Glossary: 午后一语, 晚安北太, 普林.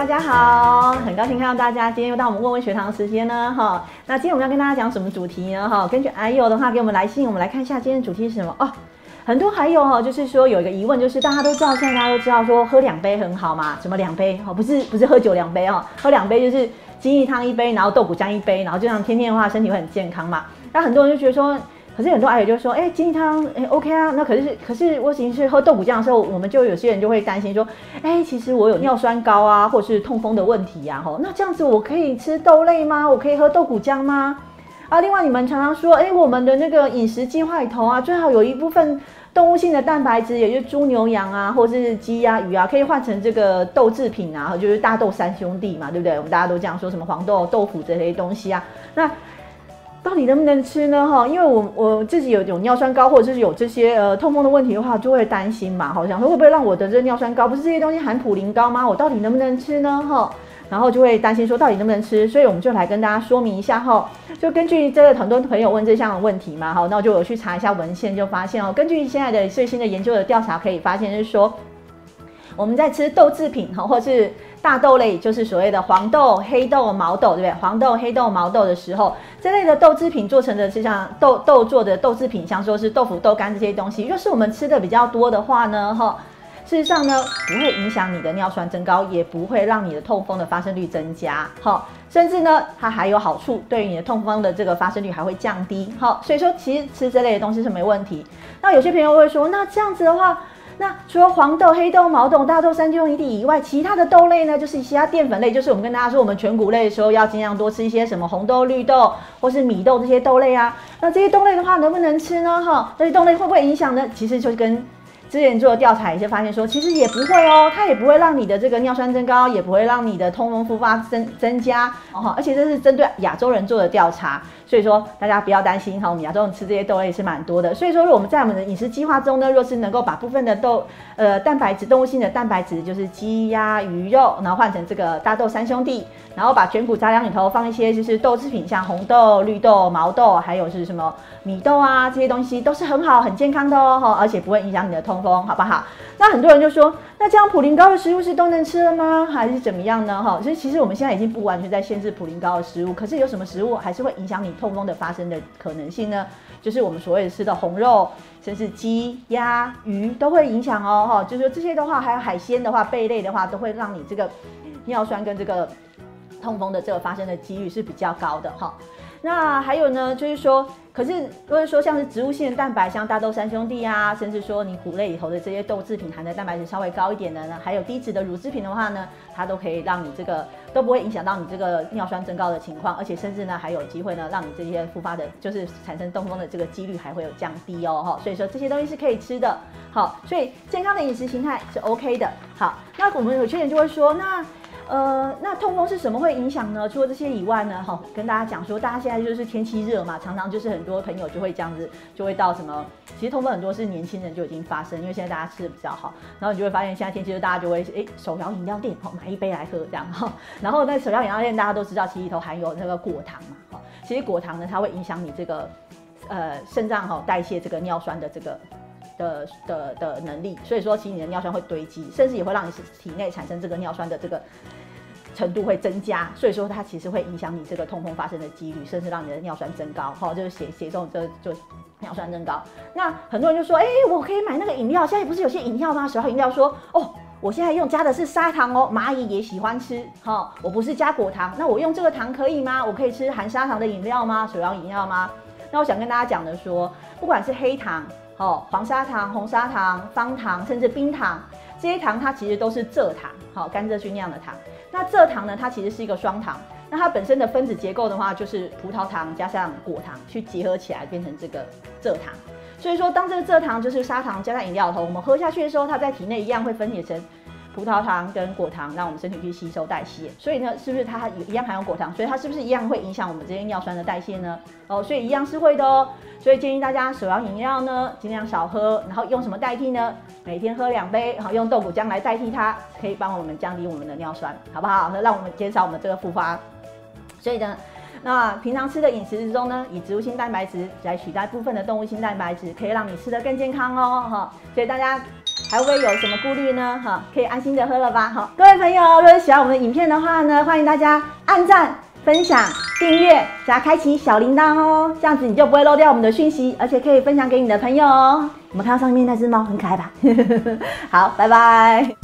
大家好，很高兴看到大家，今天又到我们问问学堂的时间呢，哈。那今天我们要跟大家讲什么主题呢？哈，根据癌友的话给我们来信，我们来看一下今天的主题是什么哦。很多癌友哈，就是说有一个疑问，就是大家都知道，现在大家都知道说喝2杯很好嘛，什么2杯？哦，不是喝酒2杯哦，喝2杯就是精益汤1杯，然后豆鼓浆1杯，然后这样天天的话身体会很健康嘛。那很多人就觉得说。 可是很多癌友就说，精益汤，OK 啊，那可是我仅是喝豆鼓浆的时候，我们就有些人就会担心说，其实我有尿酸高啊，或者是痛风的问题呀，吼，那这样子我可以吃豆类吗？我可以喝豆鼓浆吗？啊，另外你们常常说，我们的那个饮食计划里头啊，最好有一部分动物性的蛋白质，也就是猪牛羊啊，或是鸡啊鱼啊，可以换成这个豆制品啊，就是大豆3兄弟嘛，对不对？我们大家都这样说，什么黄豆、豆腐这些东西啊，那。 到底能不能吃呢？哈，因为我自己有尿酸高，或者是有这些痛风的问题的话，就会担心嘛。好，想说会不会让我的这尿酸高？不是这些东西含普林高吗？我到底能不能吃呢？哈，然后就会担心说到底能不能吃，所以我们就来跟大家说明一下哈。就根据这个很多朋友问这项问题嘛，哈，那我就有去查一下文献，就发现哦，根据现在的最新的研究的调查，可以发现是说。 我们在吃豆制品哈，或是大豆类，就是所谓的黄豆、黑豆、毛豆，对不对？黄豆、黑豆、毛豆的时候，这类的豆制品做成的是像豆做的豆制品，像说是豆腐、豆干这些东西，若是我们吃的比较多的话呢，哈，事实上呢，不会影响你的尿酸增高，也不会让你的痛风的发生率增加，哈，甚至呢，它还有好处，对于你的痛风的这个发生率还会降低，哈，所以说其实吃这类的东西是没问题。那有些朋友会说，那这样子的话。 那除了黄豆、黑豆、毛豆、大豆3兄弟以外，其他的豆类呢，就是其他淀粉类，就是我们跟大家说，我们全谷类的时候要尽量多吃一些什么红豆、绿豆或是米豆这些豆类啊。那这些豆类的话，能不能吃呢？哈，这些豆类会不会影响呢？其实就跟之前做的调查也是发现说，其实也不会哦，它也不会让你的这个尿酸增高，也不会让你的痛风复发增加哦。而且这是针对亚洲人做的调查，所以说大家不要担心哈，我们亚洲人吃这些豆类是蛮多的。所以说，如果我们在我们的饮食计划中呢，若是能够把部分的蛋白质、动物性的蛋白质，就是鸡鸭鱼肉，然后换成这个大豆3兄弟，然后把全谷杂粮里头放一些就是豆制品，像红豆、绿豆、毛豆，还有是什么米豆啊，这些东西都是很好、很健康的哦，而且不会影响你的痛风。 好不好？那很多人就说，那这样普林高的食物是都能吃了吗？还是怎么样呢？哈，所以其实我们现在已经不完全在限制普林高的食物，可是有什么食物还是会影响你痛风的发生的可能性呢？就是我们所谓的吃的红肉，甚至鸡、鸭、鱼都会影响哦。哈，就是说这些的话，还有海鲜的话、贝类的话，都会让你这个尿酸跟这个痛风的这个发生的几率是比较高的哈。 那还有呢，就是说，可是如果说像是植物性的蛋白，像大豆3兄弟啊，甚至说你谷类里头的这些豆制品含的蛋白质稍微高一点的呢，还有低脂的乳制品的话呢，它都可以让你这个都不会影响到你这个尿酸增高的情况，而且甚至呢还有机会呢让你这些复发的，就是产生痛风的这个几率还会有降低哦哈，所以说这些东西是可以吃的，好，所以健康的饮食形态是 OK 的。好，那我们有些人就会说那。 那痛风是什么会影响呢？除了这些以外呢，哈，跟大家讲说，大家现在就是天气热嘛，常常就是很多朋友就会这样子，就会到什么，其实痛风很多是年轻人就已经发生，因为现在大家吃的比较好，然后你就会发现现在天气热，大家就会手摇饮料店哦买1杯来喝这样哈，然后那手摇饮料店大家都知道，其实里头含有那个果糖嘛，哈，其实果糖呢它会影响你这个肾脏哈代谢这个尿酸的这个。 的能力，所以说其实你的尿酸会堆积，甚至也会让你体内产生这个尿酸的这个程度会增加，所以说它其实会影响你这个痛风发生的几率，甚至让你的尿酸增高，哈、哦，就是血中就尿酸增高。那很多人就说，我可以买那个饮料，现在不是有些饮料吗？手摇饮料说，哦，我现在用加的是砂糖哦，蚂蚁也喜欢吃，哈、哦，我不是加果糖，那我用这个糖可以吗？我可以吃含砂糖的饮料吗？手摇饮料吗？那我想跟大家讲的说，不管是黑糖。 哦，黄砂糖、红砂糖、方糖，甚至冰糖，这些糖它其实都是蔗糖，好、哦，甘蔗去酿的糖。那蔗糖呢，它其实是一个双糖，那它本身的分子结构的话，就是葡萄糖加上果糖去结合起来变成这个蔗糖。所以说，当这个蔗糖就是砂糖加上饮料后，我们喝下去的时候，它在体内一样会分解成葡萄糖跟果糖，让我们身体去吸收代谢。所以呢，是不是它一样含有果糖？所以它是不是一样会影响我们这些尿酸的代谢呢？哦，所以一样是会的哦。 所以建议大家手摇饮料呢，尽量少喝，然后用什么代替呢？每天喝2杯，然后用豆鼓浆来代替它，可以帮我们降低我们的尿酸，好不好？让我们减少我们这个复发。所以呢，那平常吃的饮食之中呢，以植物性蛋白质来取代部分的动物性蛋白质，可以让你吃得更健康哦，哈。所以大家还会有什么顾虑呢？哈，可以安心的喝了吧？哈，各位朋友，如果喜欢我们的影片的话呢，欢迎大家按赞、分享、订阅，加开启小铃铛哦，这样子你就不会漏掉我们的讯息，而且可以分享给你的朋友哦。我们看到上面那只猫很可爱吧？好，拜拜。